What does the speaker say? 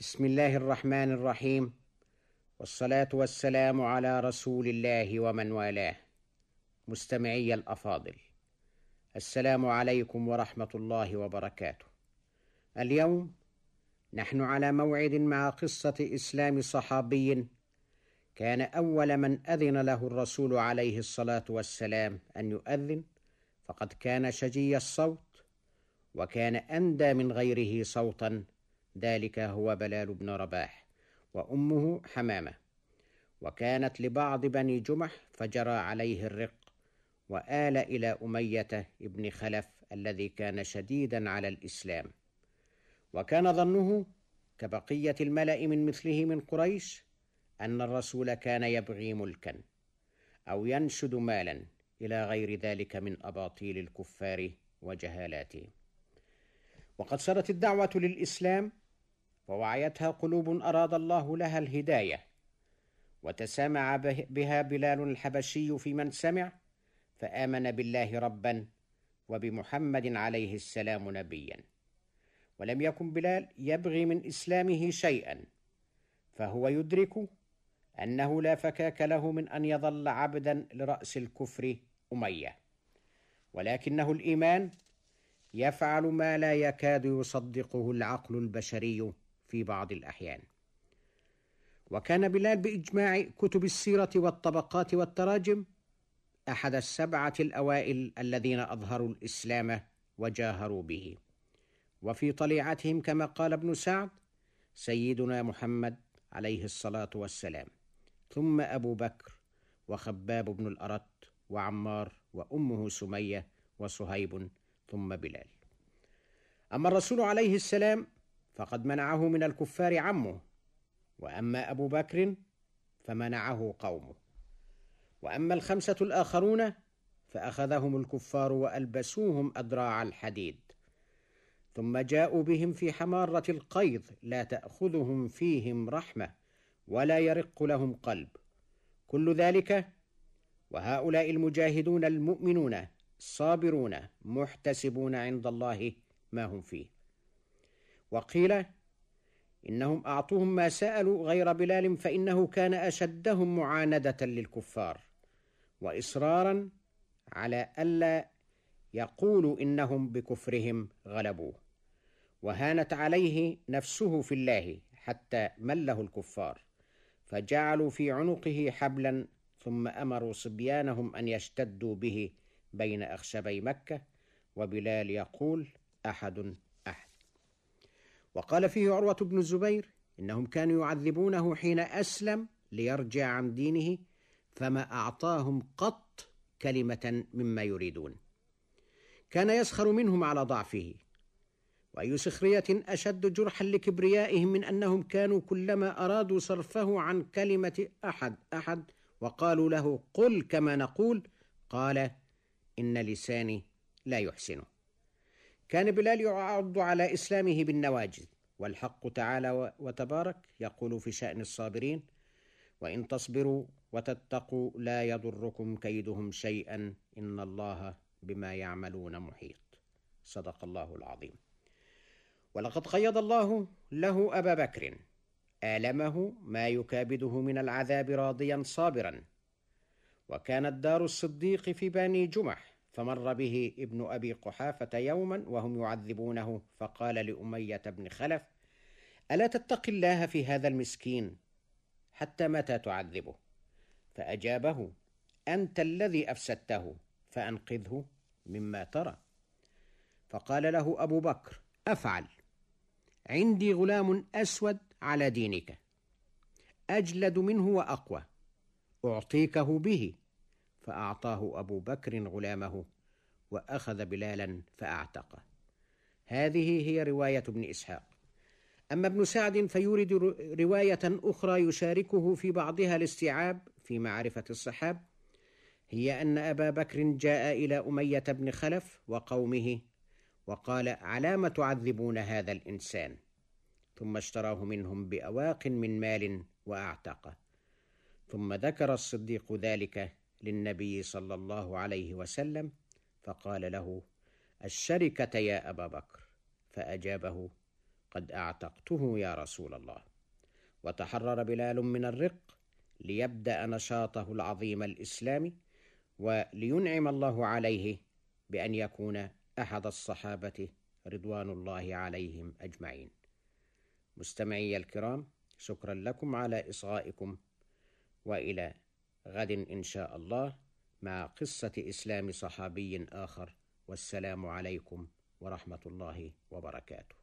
بسم الله الرحمن الرحيم، والصلاة والسلام على رسول الله ومن والاه. مستمعي الأفاضل، السلام عليكم ورحمة الله وبركاته. اليوم نحن على موعد مع قصة إسلام صحابي كان أول من أذن له الرسول عليه الصلاة والسلام أن يؤذن، فقد كان شجي الصوت وكان أندى من غيره صوتا، ذلك هو بلال بن رباح، وأمه حمامة، وكانت لبعض بني جمح فجرى عليه الرق، وآل إلى أمية بن خلف الذي كان شديدا على الإسلام، وكان ظنه كبقية الملأ من مثله من قريش أن الرسول كان يبغي ملكا أو ينشد مالا إلى غير ذلك من أباطيل الكفار وجهالاتهم. وقد صارت الدعوة للإسلام ووعيتها قلوب أراد الله لها الهداية، وتسامع بها بلال الحبشي في من سمع، فآمن بالله ربا وبمحمد عليه السلام نبيا. ولم يكن بلال يبغي من إسلامه شيئا، فهو يدرك أنه لا فكاك له من أن يظل عبدا لرأس الكفر أمية، ولكنه الإيمان يفعل ما لا يكاد يصدقه العقل البشري في بعض الأحيان. وكان بلال بإجماع كتب السيرة والطبقات والتراجم أحد السبعة الأوائل الذين أظهروا الإسلام وجاهروا به، وفي طليعتهم كما قال ابن سعد سيدنا محمد عليه الصلاة والسلام، ثم أبو بكر وخباب بن الأرت وعمار وأمه سمية وصهيب، ثم بلال. أما الرسول عليه السلام فقد منعه من الكفار عمه، وأما أبو بكر فمنعه قومه، وأما الخمسة الآخرون فأخذهم الكفار وألبسوهم أدراع الحديد، ثم جاءوا بهم في حمارة القيظ لا تأخذهم فيهم رحمة ولا يرق لهم قلب. كل ذلك وهؤلاء المجاهدون المؤمنون الصابرون محتسبون عند الله ما هم فيه. وقيل إنهم أعطوهم ما سألوا غير بلال، فإنه كان أشدهم معاندة للكفار وإصرارا على ألا يقولوا إنهم بكفرهم غلبوه، وهانت عليه نفسه في الله حتى مله الكفار، فجعلوا في عنقه حبلا، ثم أمروا صبيانهم أن يشتدوا به بين أخشبي مكة، وبلال يقول أحد. وقال فيه عروة بن الزبير إنهم كانوا يعذبونه حين أسلم ليرجع عن دينه، فما أعطاهم قط كلمة مما يريدون. كان يسخر منهم على ضعفه، وأي سخرية أشد جرحا لكبريائهم من أنهم كانوا كلما أرادوا صرفه عن كلمة أحد وقالوا له قل كما نقول، قال إن لساني لا يحسنه. كان بلال يعض على إسلامه بالنواجذ، والحق تعالى وتبارك يقول في شأن الصابرين: وإن تصبروا وتتقوا لا يضركم كيدهم شيئا إن الله بما يعملون محيط. صدق الله العظيم. ولقد قيض الله له أبا بكر، آلمه ما يكابده من العذاب راضيا صابرا. وكانت دار الصديق في بني جمح، فمر به ابن أبي قحافة يوما وهم يعذبونه، فقال لأمية بن خلف: ألا تتقي الله في هذا المسكين؟ حتى متى تعذبه؟ فأجابه: أنت الذي أفسدته فأنقذه مما ترى. فقال له أبو بكر: أفعل، عندي غلام أسود على دينك أجلد منه وأقوى، أعطيكه به. فأعطاه أبو بكر غلامه، وأخذ بلالا فأعتقه. هذه هي رواية ابن إسحاق. أما ابن سعد فيورد رواية أخرى يشاركه في بعضها الاستيعاب في معرفة الصحاب، هي أن أبا بكر جاء إلى أمية بن خلف وقومه وقال: علام تعذبون هذا الإنسان؟ ثم اشتراه منهم بأواق من مال وأعتقه. ثم ذكر الصديق ذلك للنبي صلى الله عليه وسلم، فقال له: الشركة يا أبا بكر. فأجابه: قد أعتقته يا رسول الله. وتحرر بلال من الرق ليبدأ نشاطه العظيم الإسلامي، ولينعم الله عليه بأن يكون أحد الصحابة رضوان الله عليهم أجمعين. مستمعي الكرام، شكرا لكم على إصغائكم، وإلى غد إن شاء الله مع قصة إسلام صحابي آخر، والسلام عليكم ورحمة الله وبركاته.